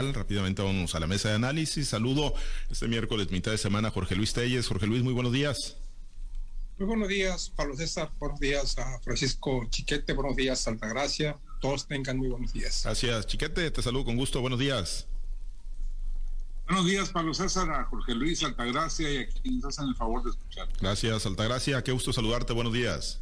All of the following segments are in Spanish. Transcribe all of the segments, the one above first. Rápidamente vamos a la mesa de análisis. Saludo este miércoles, mitad de semana, Jorge Luis Telles. Jorge Luis, muy buenos días. Muy buenos días, Pablo César. Buenos días a Francisco Chiquete. Buenos días, Altagracia. Todos tengan muy buenos días. Gracias, Chiquete. Te saludo con gusto. Buenos días. Buenos días, Pablo César, a Jorge Luis, Altagracia y a quienes hacen el favor de escuchar. Gracias, Altagracia. Qué gusto saludarte. Buenos días.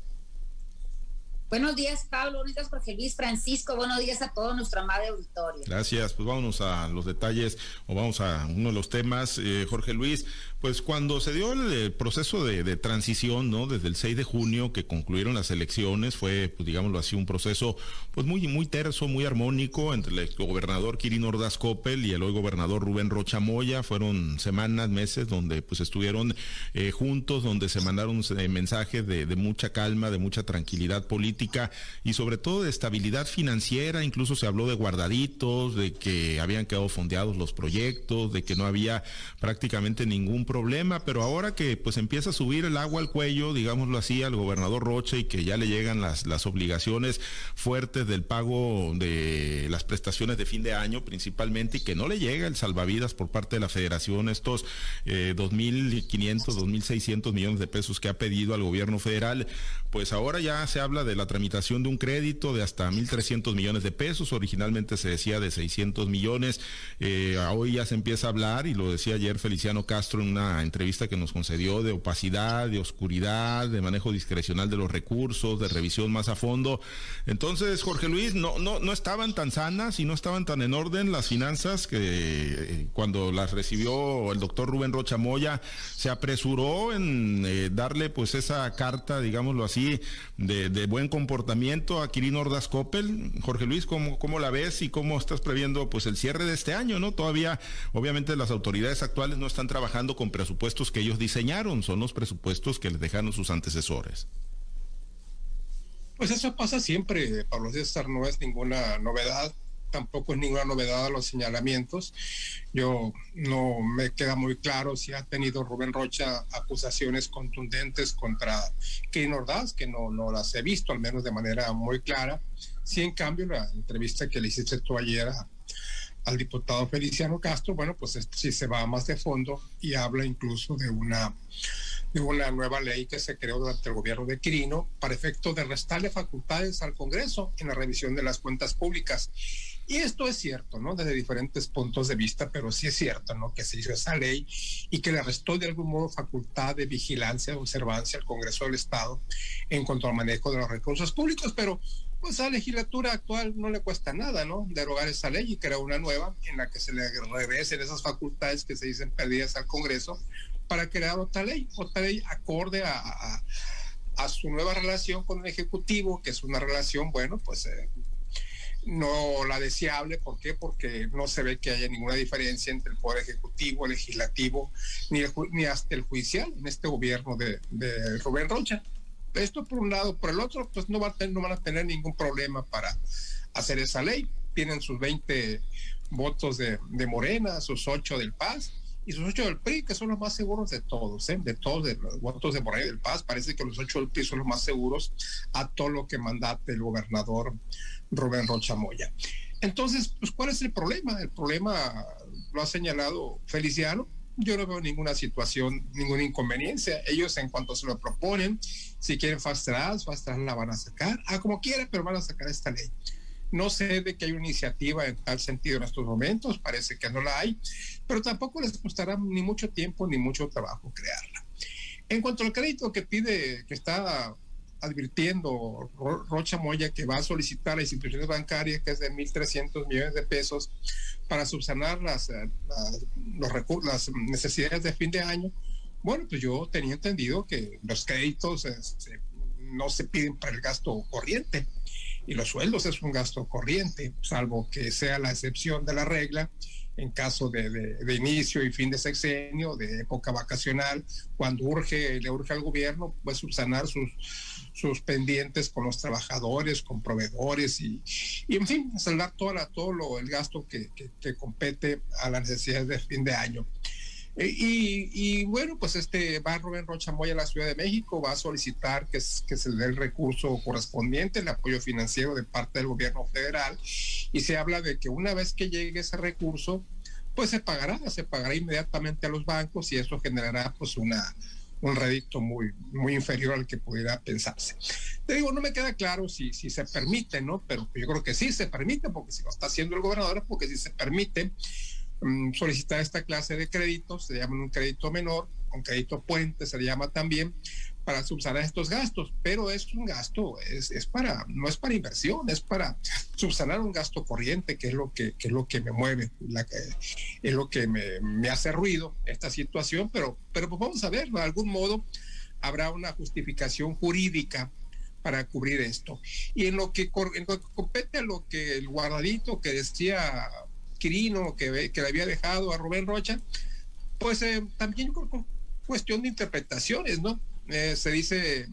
Buenos días, Pablo, buenos días, Jorge Luis, Francisco, buenos días a todo nuestro amado auditorio. Gracias, pues vámonos a los detalles, o vamos a uno de los temas, Jorge Luis, pues cuando se dio el proceso de transición, ¿no?, desde el 6 de junio que concluyeron las elecciones, fue, pues digámoslo así, un proceso pues muy terso, muy armónico, entre el exgobernador Quirino Ordaz Coppel y el hoy gobernador Rubén Rocha Moya. Fueron semanas, meses, donde pues estuvieron juntos, donde se mandaron mensajes de mucha calma, de mucha tranquilidad política, y sobre todo de estabilidad financiera. Incluso se habló de guardaditos, de que habían quedado fondeados los proyectos, de que no había prácticamente ningún problema, pero ahora que pues empieza a subir el agua al cuello, digámoslo así, al gobernador Rocha, y que ya le llegan las obligaciones fuertes del pago de las prestaciones de fin de año principalmente, y que no le llega el salvavidas por parte de la Federación, estos 2.500, 2.600 millones de pesos que ha pedido al gobierno federal, pues ahora ya se habla de la tramitación de un crédito de hasta 1.300 millones de pesos. Originalmente se decía de 600 millones, hoy ya se empieza a hablar, y lo decía ayer Feliciano Castro en una entrevista que nos concedió, de opacidad, de oscuridad, de manejo discrecional de los recursos, de revisión más a fondo. Entonces, Jorge Luis, no estaban tan sanas y no estaban tan en orden las finanzas que cuando las recibió el doctor Rubén Rocha Moya, se apresuró en darle pues esa carta, digámoslo así, de buen comportamiento a Quirino Ordaz Coppel. Jorge Luis, ¿cómo la ves y cómo estás previendo pues el cierre de este año, ¿no? Todavía, obviamente, las autoridades actuales no están trabajando con presupuestos que ellos diseñaron, son los presupuestos que les dejaron sus antecesores. Pues eso pasa siempre, Pablo César, no es ninguna novedad, tampoco es ninguna novedad los señalamientos. Yo no me queda muy claro si ha tenido Rubén Rocha acusaciones contundentes contra Quirino Ordaz, que no las he visto, al menos de manera muy clara. Sí, en cambio, la entrevista que le hiciste tú ayer al diputado Feliciano Castro, bueno, pues sí se va más de fondo y habla incluso de una nueva ley que se creó durante el gobierno de Quirino para efecto de restarle facultades al Congreso en la revisión de las cuentas públicas. Y esto es cierto, ¿no?, desde diferentes puntos de vista, pero sí es cierto, ¿no?, que se hizo esa ley y que le restó de algún modo facultad de vigilancia, de observancia al Congreso del Estado en cuanto al manejo de los recursos públicos, pero pues a la legislatura actual no le cuesta nada, ¿no?, derogar esa ley y crear una nueva en la que se le regresen esas facultades que se dicen perdidas al Congreso para crear otra ley acorde a su nueva relación con el Ejecutivo, que es una relación, bueno, pues no la deseable. ¿Por qué? Porque no se ve que haya ninguna diferencia entre el Poder Ejecutivo, el Legislativo, ni hasta el Judicial en este gobierno de Rubén Rocha. Esto por un lado. Por el otro, pues no van a tener ningún problema para hacer esa ley. Tienen sus 20 votos de Morena, sus 8 del PAS y sus 8 del PRI, que son los más seguros de todos, ¿eh? De todos, de los votos de Morena y del PAS, parece que los 8 del PRI son los más seguros a todo lo que mandate el gobernador Rubén Rocha Moya. Entonces, pues, ¿cuál es el problema? El problema lo ha señalado Feliciano. Yo no veo ninguna situación, ninguna inconveniencia. Ellos, en cuanto se lo proponen, si quieren fast track la van a sacar, como quieran, pero van a sacar esta ley. No sé de que hay una iniciativa en tal sentido en estos momentos, parece que no la hay, pero tampoco les costará ni mucho tiempo ni mucho trabajo crearla. En cuanto al crédito que pide, que está advirtiendo Rocha Moya que va a solicitar a las instituciones bancarias, que es de 1.300 millones de pesos para subsanar las necesidades de fin de año, bueno, pues yo tenía entendido que los créditos no se piden para el gasto corriente, y los sueldos es un gasto corriente, salvo que sea la excepción de la regla en caso de inicio y fin de sexenio, de época vacacional, cuando le urge al gobierno pues subsanar sus pendientes con los trabajadores, con proveedores y en fin, saldar todo el gasto que compete a las necesidades de fin de año. Y bueno, pues va Rubén Rocha Moya a la Ciudad de México, va a solicitar que se le dé el recurso correspondiente, el apoyo financiero de parte del gobierno federal, y se habla de que una vez que llegue ese recurso, pues se pagará inmediatamente a los bancos, y eso generará pues un rédito muy, muy inferior al que pudiera pensarse. Te digo, no me queda claro si se permite, ¿no? Pero yo creo que sí se permite, porque si lo está haciendo el gobernador, porque sí se permite solicitar esta clase de créditos, se llaman un crédito menor, un crédito puente se le llama también, para subsanar estos gastos, pero es un gasto, no es para inversión, es para subsanar un gasto corriente, que es lo que me mueve, es lo que me hace ruido esta situación, pero pues vamos a ver, de algún modo habrá una justificación jurídica para cubrir esto. Y en lo que compete a lo que el guardadito que decía Quirino, que le había dejado a Rubén Rocha, pues también cuestión de interpretaciones, ¿no? Se dice,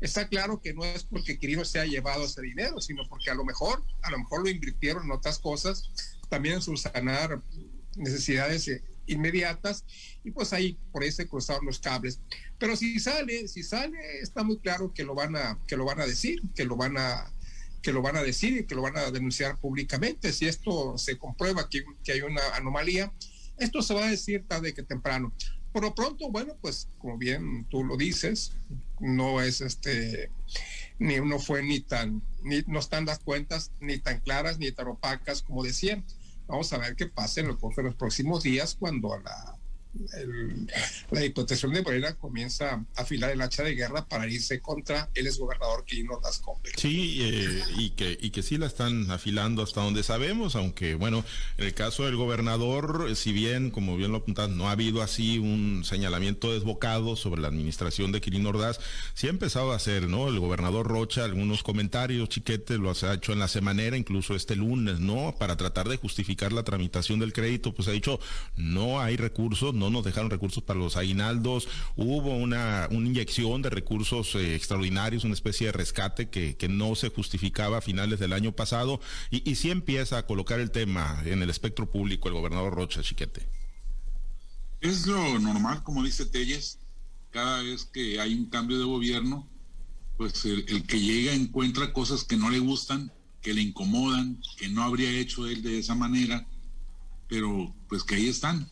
está claro que no es porque Quirino se ha llevado ese dinero, sino porque a lo mejor lo invirtieron en otras cosas, también en subsanar necesidades inmediatas, y pues por ahí se cruzaron los cables. Pero si sale, está muy claro que lo van a decir y que lo van a denunciar públicamente. Si esto se comprueba que hay una anomalía, esto se va a decir tarde que temprano. Por lo pronto, bueno, pues como bien tú lo dices, no es no están las cuentas ni tan claras ni tan opacas como decían. Vamos a ver qué pasa en los próximos días, cuando la Diputación de Morena comienza a afilar el hacha de guerra para irse contra el exgobernador Quirino Ordaz Coppel. Sí, y que sí la están afilando hasta donde sabemos, aunque bueno, en el caso del gobernador, si bien, como bien lo apuntas, no ha habido así un señalamiento desbocado sobre la administración de Quirino Ordaz, sí ha empezado a hacer, ¿no? El gobernador Rocha algunos comentarios, Chiquete lo ha hecho en la semanera, incluso este lunes, ¿no? Para tratar de justificar la tramitación del crédito, pues ha dicho, no hay recursos, no nos dejaron recursos para los aguinaldos, hubo una inyección de recursos extraordinarios, una especie de rescate que no se justificaba a finales del año pasado, y sí empieza a colocar el tema en el espectro público el gobernador Rocha, Chiquete. Es lo normal, como dice Telles, cada vez que hay un cambio de gobierno, pues el que llega encuentra cosas que no le gustan, que le incomodan, que no habría hecho él de esa manera, pero pues que ahí están.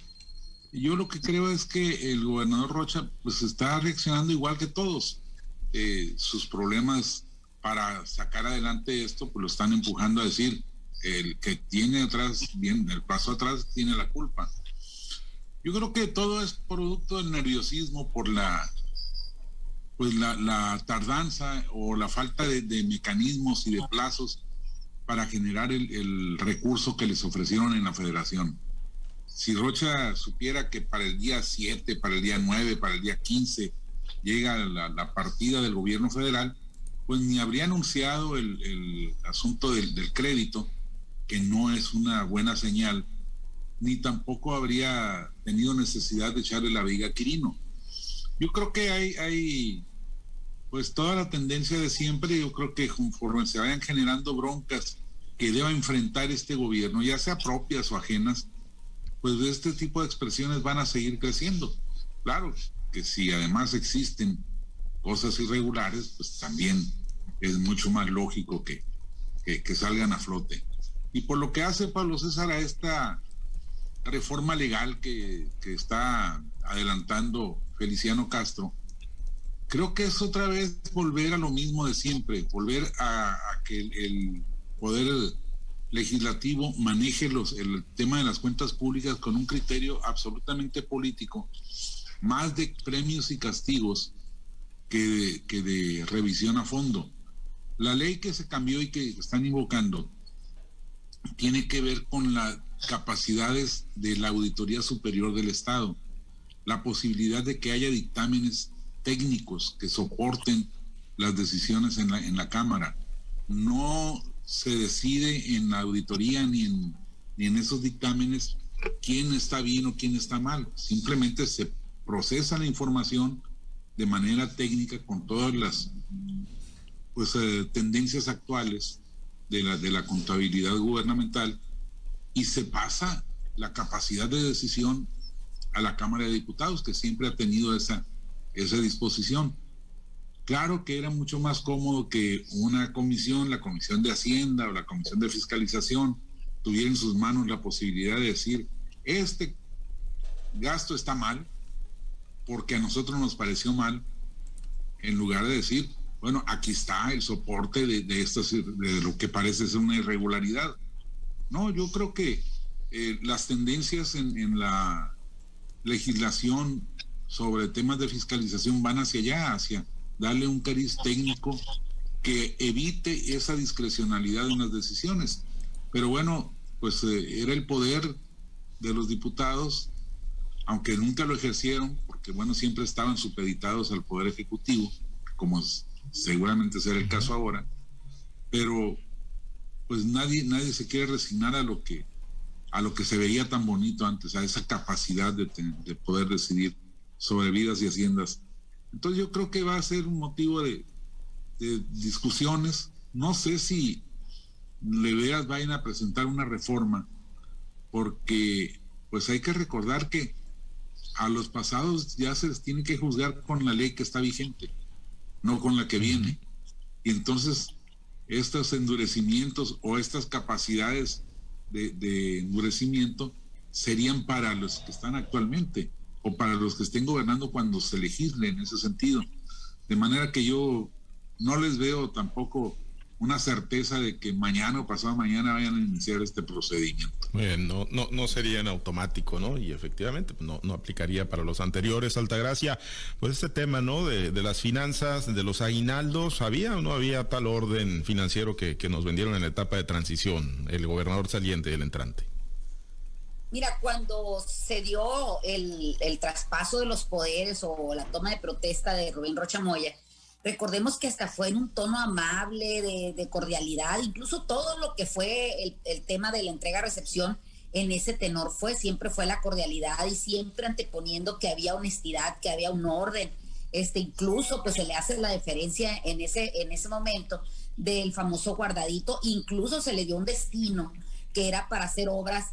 Yo lo que creo es que el gobernador Rocha pues está reaccionando igual que todos. Sus problemas para sacar adelante esto pues lo están empujando a decir, el que tiene atrás, bien, el paso atrás tiene la culpa. Yo creo que todo es producto del nerviosismo por la tardanza o la falta de mecanismos y de plazos para generar el recurso que les ofrecieron en la Federación. Si Rocha supiera que para el día 7, para el día 9, para el día 15 llega la partida del gobierno federal, pues ni habría anunciado el asunto del crédito, que no es una buena señal, ni tampoco habría tenido necesidad de echarle la viga a Quirino. Yo creo que hay pues toda la tendencia de siempre. Yo creo que conforme se vayan generando broncas que deba enfrentar este gobierno, ya sea propias o ajenas, pues este tipo de expresiones van a seguir creciendo. Claro que si además existen cosas irregulares, pues también es mucho más lógico que salgan a flote. Y por lo que hace Pablo César a esta reforma legal que está adelantando Feliciano Castro, creo que es otra vez volver a lo mismo de siempre, volver a que el poder legislativo maneje el tema de las cuentas públicas con un criterio absolutamente político, más de premios y castigos que de revisión a fondo. La ley que se cambió y que están invocando tiene que ver con las capacidades de la Auditoría Superior del Estado, la posibilidad de que haya dictámenes técnicos que soporten las decisiones en la Cámara. No se decide en la auditoría ni en esos dictámenes quién está bien o quién está mal. Simplemente se procesa la información de manera técnica con todas las tendencias actuales de la contabilidad gubernamental, y se pasa la capacidad de decisión a la Cámara de Diputados, que siempre ha tenido esa disposición. Claro que era mucho más cómodo que una comisión, la Comisión de Hacienda o la Comisión de Fiscalización, tuviera en sus manos la posibilidad de decir, este gasto está mal, porque a nosotros nos pareció mal, en lugar de decir, bueno, aquí está el soporte de lo que parece ser una irregularidad. No, yo creo que las tendencias en la legislación sobre temas de fiscalización van hacia allá, hacia darle un cariz técnico que evite esa discrecionalidad en las decisiones. Pero bueno, pues era el poder de los diputados, aunque nunca lo ejercieron, porque bueno, siempre estaban supeditados al poder ejecutivo, como seguramente será el caso ahora, pero pues nadie se quiere resignar a lo que se veía tan bonito antes, a esa capacidad de poder decidir sobre vidas y haciendas. Entonces yo creo que va a ser un motivo de discusiones. No sé si le veas vayan a presentar una reforma, porque pues hay que recordar que a los pasados ya se les tiene que juzgar con la ley que está vigente, no con la que viene. Y entonces estos endurecimientos o estas capacidades de endurecimiento serían para los que están actualmente, o para los que estén gobernando cuando se legisle en ese sentido. De manera que yo no les veo tampoco una certeza de que mañana o pasado mañana vayan a iniciar este procedimiento. Bueno, no sería en automático, ¿no? Y efectivamente no aplicaría para los anteriores. Altagracia, pues este tema, ¿no? De las finanzas, de los aguinaldos, ¿había o no había tal orden financiero que nos vendieron en la etapa de transición, el gobernador saliente y el entrante? Mira, cuando se dio el traspaso de los poderes o la toma de protesta de Rubén Rocha Moya, recordemos que hasta fue en un tono amable, de cordialidad, incluso todo lo que fue el tema de la entrega-recepción en ese tenor siempre fue la cordialidad, y siempre anteponiendo que había honestidad, que había un orden. Incluso pues se le hace la deferencia en ese momento del famoso guardadito, incluso se le dio un destino que era para hacer obras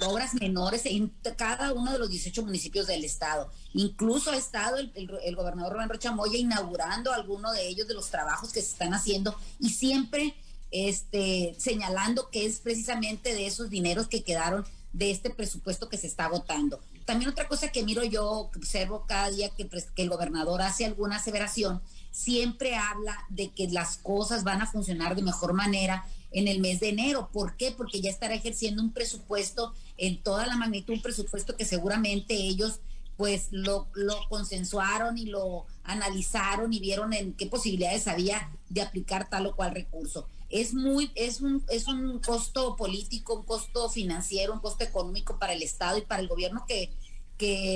obras menores en cada uno de los 18 municipios del estado. Incluso ha estado el gobernador Rubén Rocha Moya inaugurando alguno de ellos, de los trabajos que se están haciendo, y siempre señalando que es precisamente de esos dineros que quedaron de este presupuesto que se está agotando. También otra cosa que miro yo, que observo cada día que el gobernador hace alguna aseveración, siempre habla de que las cosas van a funcionar de mejor manera en el mes de enero. ¿Por qué? Porque ya estará ejerciendo un presupuesto en toda la magnitud, un presupuesto que seguramente ellos pues lo consensuaron y lo analizaron y vieron en qué posibilidades había de aplicar tal o cual recurso. Es un costo político, un costo financiero, un costo económico para el estado y para el gobierno que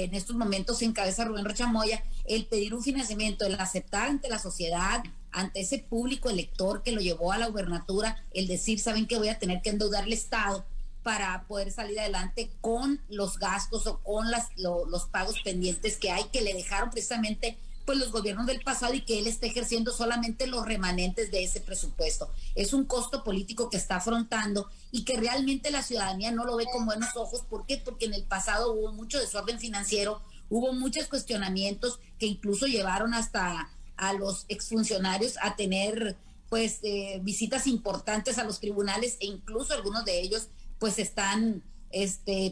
en estos momentos se encabeza Rubén Rocha Moya, el pedir un financiamiento, el aceptar ante la sociedad, ante ese público elector que lo llevó a la gubernatura, el decir, saben que voy a tener que endeudar el estado para poder salir adelante con los gastos o con los pagos pendientes que hay, que le dejaron precisamente pues los gobiernos del pasado, y que él está ejerciendo solamente los remanentes de ese presupuesto. Es un costo político que está afrontando y que realmente la ciudadanía no lo ve con buenos ojos. ¿Por qué? Porque en el pasado hubo mucho desorden financiero, hubo muchos cuestionamientos que incluso llevaron hasta a los exfuncionarios a tener pues visitas importantes a los tribunales, e incluso algunos de ellos pues están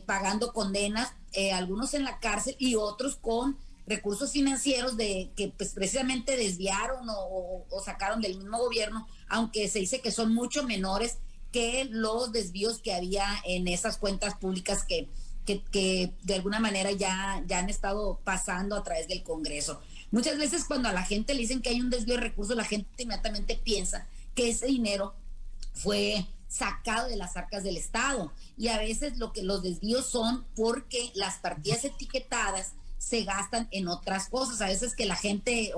pagando condenas, algunos en la cárcel y otros con recursos financieros que pues, precisamente desviaron o sacaron del mismo gobierno, aunque se dice que son mucho menores que los desvíos que había en esas cuentas públicas que de alguna manera ya han estado pasando a través del Congreso. Muchas veces cuando a la gente le dicen que hay un desvío de recursos, la gente inmediatamente piensa que ese dinero fue sacado de las arcas del estado, y a veces los desvíos son porque las partidas etiquetadas se gastan en otras cosas. A veces que la gente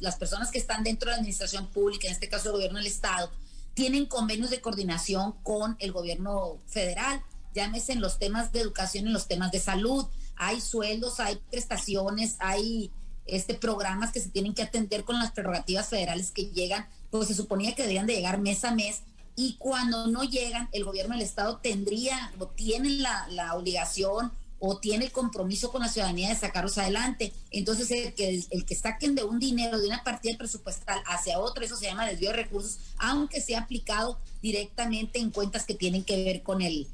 las personas que están dentro de la administración pública, en este caso el gobierno del estado, tienen convenios de coordinación con el gobierno federal, llámese en los temas de educación, en los temas de salud, hay sueldos, hay prestaciones, hay programas que se tienen que atender con las prerrogativas federales que llegan, pues se suponía que deberían de llegar mes a mes, y cuando no llegan, el gobierno del estado tiene la obligación o tiene el compromiso con la ciudadanía de sacarlos adelante. Entonces, el que saquen de un dinero, de una partida presupuestal hacia otra, eso se llama desvío de recursos, aunque sea aplicado directamente en cuentas que tienen que ver con el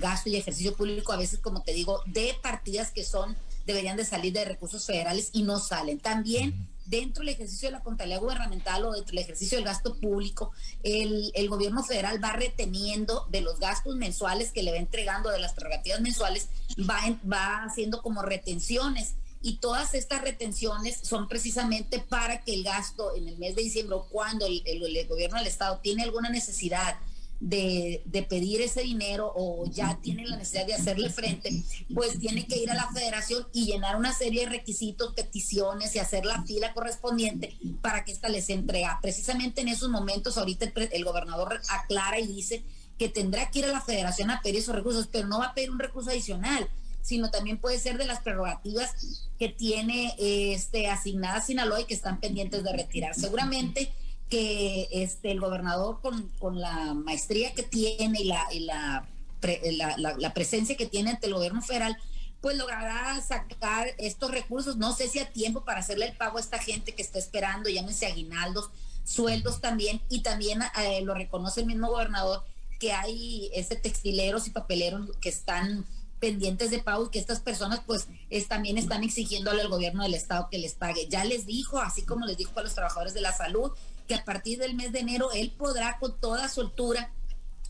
gasto y ejercicio público, a veces, como te digo, de partidas que deberían de salir de recursos federales y no salen. También, dentro del ejercicio de la contabilidad gubernamental o dentro del ejercicio del gasto público, el gobierno federal va reteniendo de los gastos mensuales que le va entregando, de las prerrogativas mensuales, va haciendo como retenciones, y todas estas retenciones son precisamente para que el gasto en el mes de diciembre, cuando el gobierno del estado tiene alguna necesidad de pedir ese dinero o ya tiene la necesidad de hacerle frente, pues tiene que ir a la federación y llenar una serie de requisitos, peticiones y hacer la fila correspondiente para que ésta les entrega. Precisamente en esos momentos ahorita el gobernador aclara y dice que tendrá que ir a la federación a pedir esos recursos, pero no va a pedir un recurso adicional, sino también puede ser de las prerrogativas que tiene asignadas Sinaloa y que están pendientes de retirar. Seguramente que el gobernador con la maestría que tiene y la presencia que tiene ante el gobierno federal, pues logrará sacar estos recursos, no sé si a tiempo, para hacerle el pago a esta gente que está esperando, llámense aguinaldos, sueldos también, y también lo reconoce el mismo gobernador, que hay textileros y papeleros que están pendientes de pago, y que estas personas pues también están exigiéndole al gobierno del estado que les pague. Ya les dijo, así como les dijo a los trabajadores de la salud, que a partir del mes de enero él podrá con toda soltura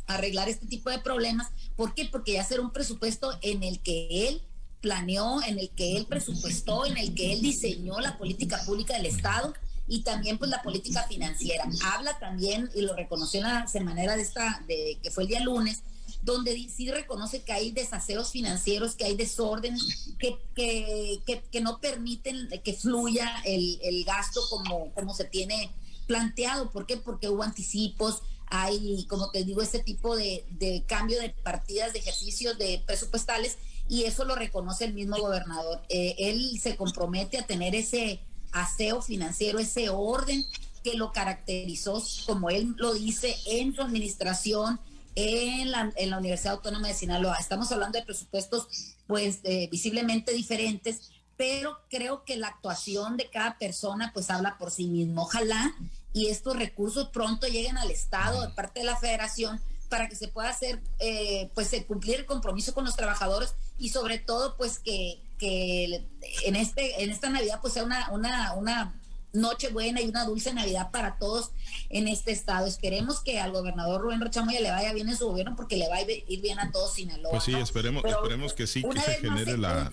arreglar este tipo de problemas. ¿Por qué? Porque ya será un presupuesto en el que él planeó, en el que él presupuestó, en el que él diseñó la política pública del estado y también pues la política financiera. Habla también, y lo reconoció en la semanera que fue el día lunes, donde sí reconoce que hay desaseos financieros, que hay desórdenes, que no permiten que fluya el gasto como se tiene planteado. ¿Por qué? Porque hubo anticipos, hay, como te digo, este tipo de cambio de partidas, de ejercicios, de presupuestales, y eso lo reconoce el mismo gobernador. Él se compromete a tener ese aseo financiero, ese orden que lo caracterizó, como él lo dice, en su administración, en la Universidad Autónoma de Sinaloa. Estamos hablando de presupuestos pues visiblemente diferentes, pero creo que la actuación de cada persona pues habla por sí mismo. Ojalá y estos recursos pronto lleguen al estado de parte de la federación para que se pueda hacer pues cumplir el compromiso con los trabajadores, y sobre todo pues que en esta Navidad pues sea una noche buena y una dulce Navidad para todos en este estado. Esperemos que al gobernador Rubén Rocha Moya le vaya bien en su gobierno, porque le va a ir bien a todos Sinaloa. Pues sí, esperemos, ¿no? Pero esperemos que sí, que se genere la...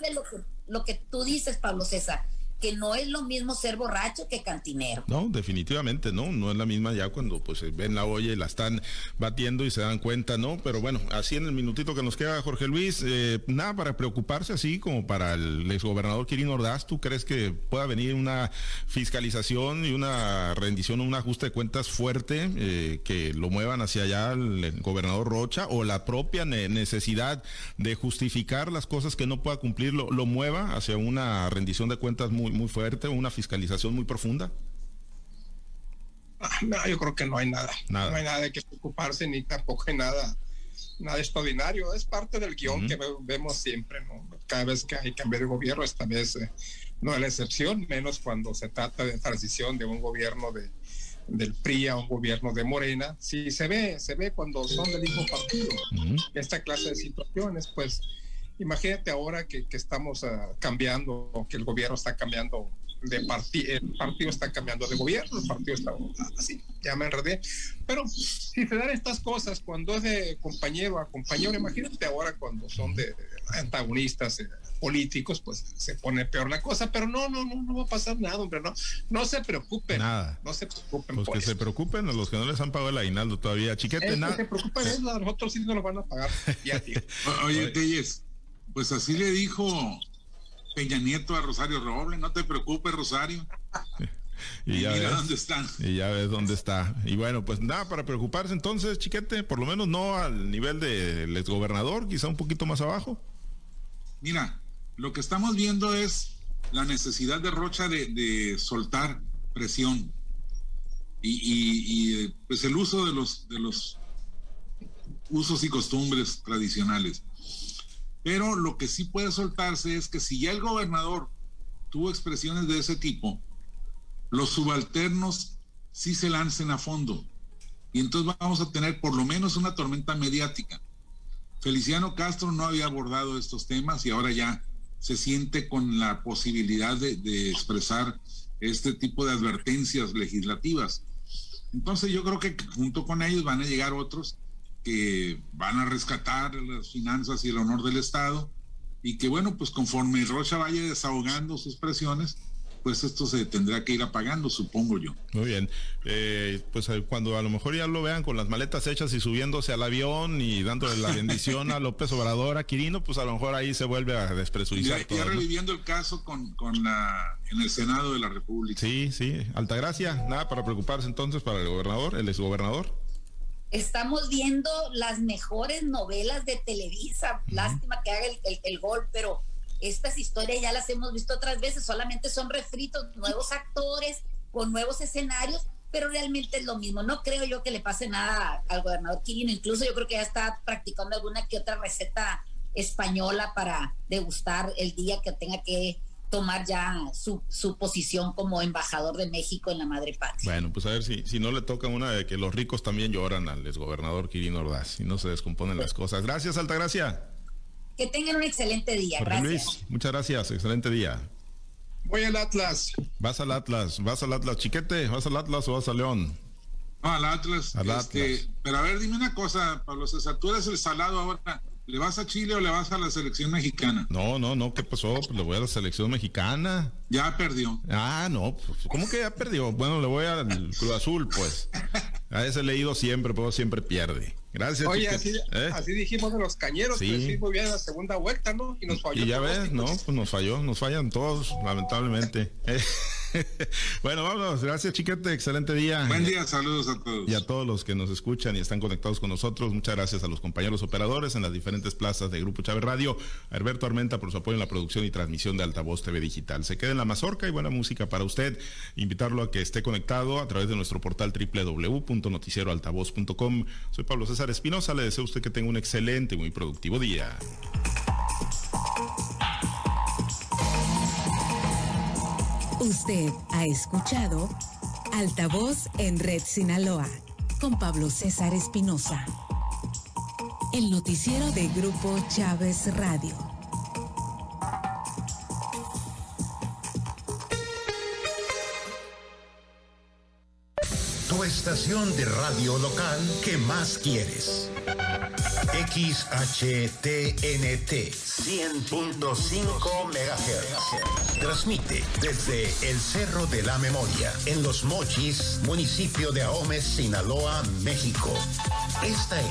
Lo que tú dices, Pablo César, que no es lo mismo ser borracho que cantinero. No, definitivamente no es la misma, ya cuando pues ven la olla y la están batiendo y se dan cuenta, ¿no? Pero bueno, así en el minutito que nos queda, Jorge Luis, nada para preocuparse así como para el exgobernador Quirino Ordaz. ¿Tú crees que pueda venir una fiscalización y una rendición o un ajuste de cuentas fuerte que lo muevan hacia allá el gobernador Rocha, o la propia necesidad de justificar las cosas que no pueda cumplir lo mueva hacia una rendición de cuentas muy fuerte, una fiscalización muy profunda? No, yo creo que no hay nada. No hay nada de que preocuparse, ni tampoco hay nada extraordinario. Es parte del guión que vemos siempre, ¿no? Cada vez que hay cambio de gobierno, esta vez no es la excepción, menos cuando se trata de transición de un gobierno del PRI a un gobierno de Morena. Sí, se ve cuando son del mismo partido. Esta clase de situaciones, pues imagínate ahora que estamos cambiando, que el gobierno está cambiando de partido, el partido está cambiando de gobierno, el partido está así, ya me enredé. Pero si se dan estas cosas cuando es de compañero a compañero, imagínate ahora cuando son de antagonistas políticos, pues se pone peor la cosa. Pero no va a pasar nada, hombre, no se preocupen. Nada. No se preocupen. Los que se preocupen a los que no les han pagado el aguinaldo todavía, Chiquete, nada. Los que se preocupen es los otros, sí no los van a pagar. Ya, tío. Oye, Telles, pues así le dijo Peña Nieto a Rosario Robles: no te preocupes, Rosario. Y ya mira dónde está. Y ya ves dónde está. Y bueno, pues nada para preocuparse entonces, Chiquete, por lo menos no al nivel del exgobernador, quizá un poquito más abajo. Mira, lo que estamos viendo es la necesidad de Rocha de soltar presión y pues el uso de los usos y costumbres tradicionales. Pero lo que sí puede soltarse es que si ya el gobernador tuvo expresiones de ese tipo, los subalternos sí se lancen a fondo. Y entonces vamos a tener por lo menos una tormenta mediática. Feliciano Castro no había abordado estos temas y ahora ya se siente con la posibilidad de expresar este tipo de advertencias legislativas. Entonces yo creo que junto con ellos van a llegar otros que van a rescatar las finanzas y el honor del Estado, y que bueno, pues conforme Rocha vaya desahogando sus presiones, pues esto se tendrá que ir apagando, supongo yo. Muy bien, pues cuando a lo mejor ya lo vean con las maletas hechas y subiéndose al avión y dándole la bendición a López Obrador, a Quirino, pues a lo mejor ahí se vuelve a despresurizar. Ya reviviendo el caso en el Senado de la República. Sí, Altagracia, nada para preocuparse entonces para el gobernador, el exgobernador. Estamos viendo las mejores novelas de Televisa. Lástima que haga el gol, pero estas historias ya las hemos visto otras veces, solamente son refritos, nuevos actores con nuevos escenarios, pero realmente es lo mismo. No creo yo que le pase nada al gobernador Quirino, incluso yo creo que ya está practicando alguna que otra receta española para degustar el día que tenga que tomar ya su posición como embajador de México en la madre patria. Bueno, pues a ver si no le toca una de que los ricos también lloran al exgobernador Quirino Ordaz y no se descomponen las cosas. Gracias, Altagracia. Que tengan un excelente día. Jorge gracias. Luis, muchas gracias, excelente día. Voy al Atlas. Vas al Atlas, Chiquete, ¿vas al Atlas o vas a León? No, al Atlas. Pero a ver, dime una cosa, Pablo César, tú eres el salado ahora. ¿Le vas a Chile o le vas a la selección mexicana? No, ¿qué pasó? Pues le voy a la selección mexicana. Ya perdió. Ah, no, pues, ¿cómo que ya perdió? Bueno, le voy al Cruz Azul, pues. A ese le he ido siempre, pero siempre pierde. Gracias. Oye, así dijimos de los Cañeros, sí. Pues sí, muy bien en la segunda vuelta, ¿no? Y nos falló. Y ya ves, no, pues nos fallan todos, lamentablemente. Bueno, vámonos, gracias Chiquete, excelente día. Buen día, saludos a todos. Y a todos los que nos escuchan y están conectados con nosotros, muchas gracias a los compañeros operadores en las diferentes plazas de Grupo Chávez Radio, a Herberto Armenta por su apoyo en la producción y transmisión de Altavoz TV Digital. Se queda en la mazorca y buena música para usted. Invitarlo a que esté conectado a través de nuestro portal www.noticieroaltavoz.com. Soy Pablo César Espinosa, le deseo a usted que tenga un excelente y muy productivo día. Usted ha escuchado Altavoz en Red Sinaloa con Pablo César Espinosa, el noticiero de Grupo Chávez Radio. Tu estación de radio local que más quieres. XHTNT 100.5 MHz. Transmite desde el Cerro de la Memoria, en Los Mochis, municipio de Ahome, Sinaloa, México. Esta es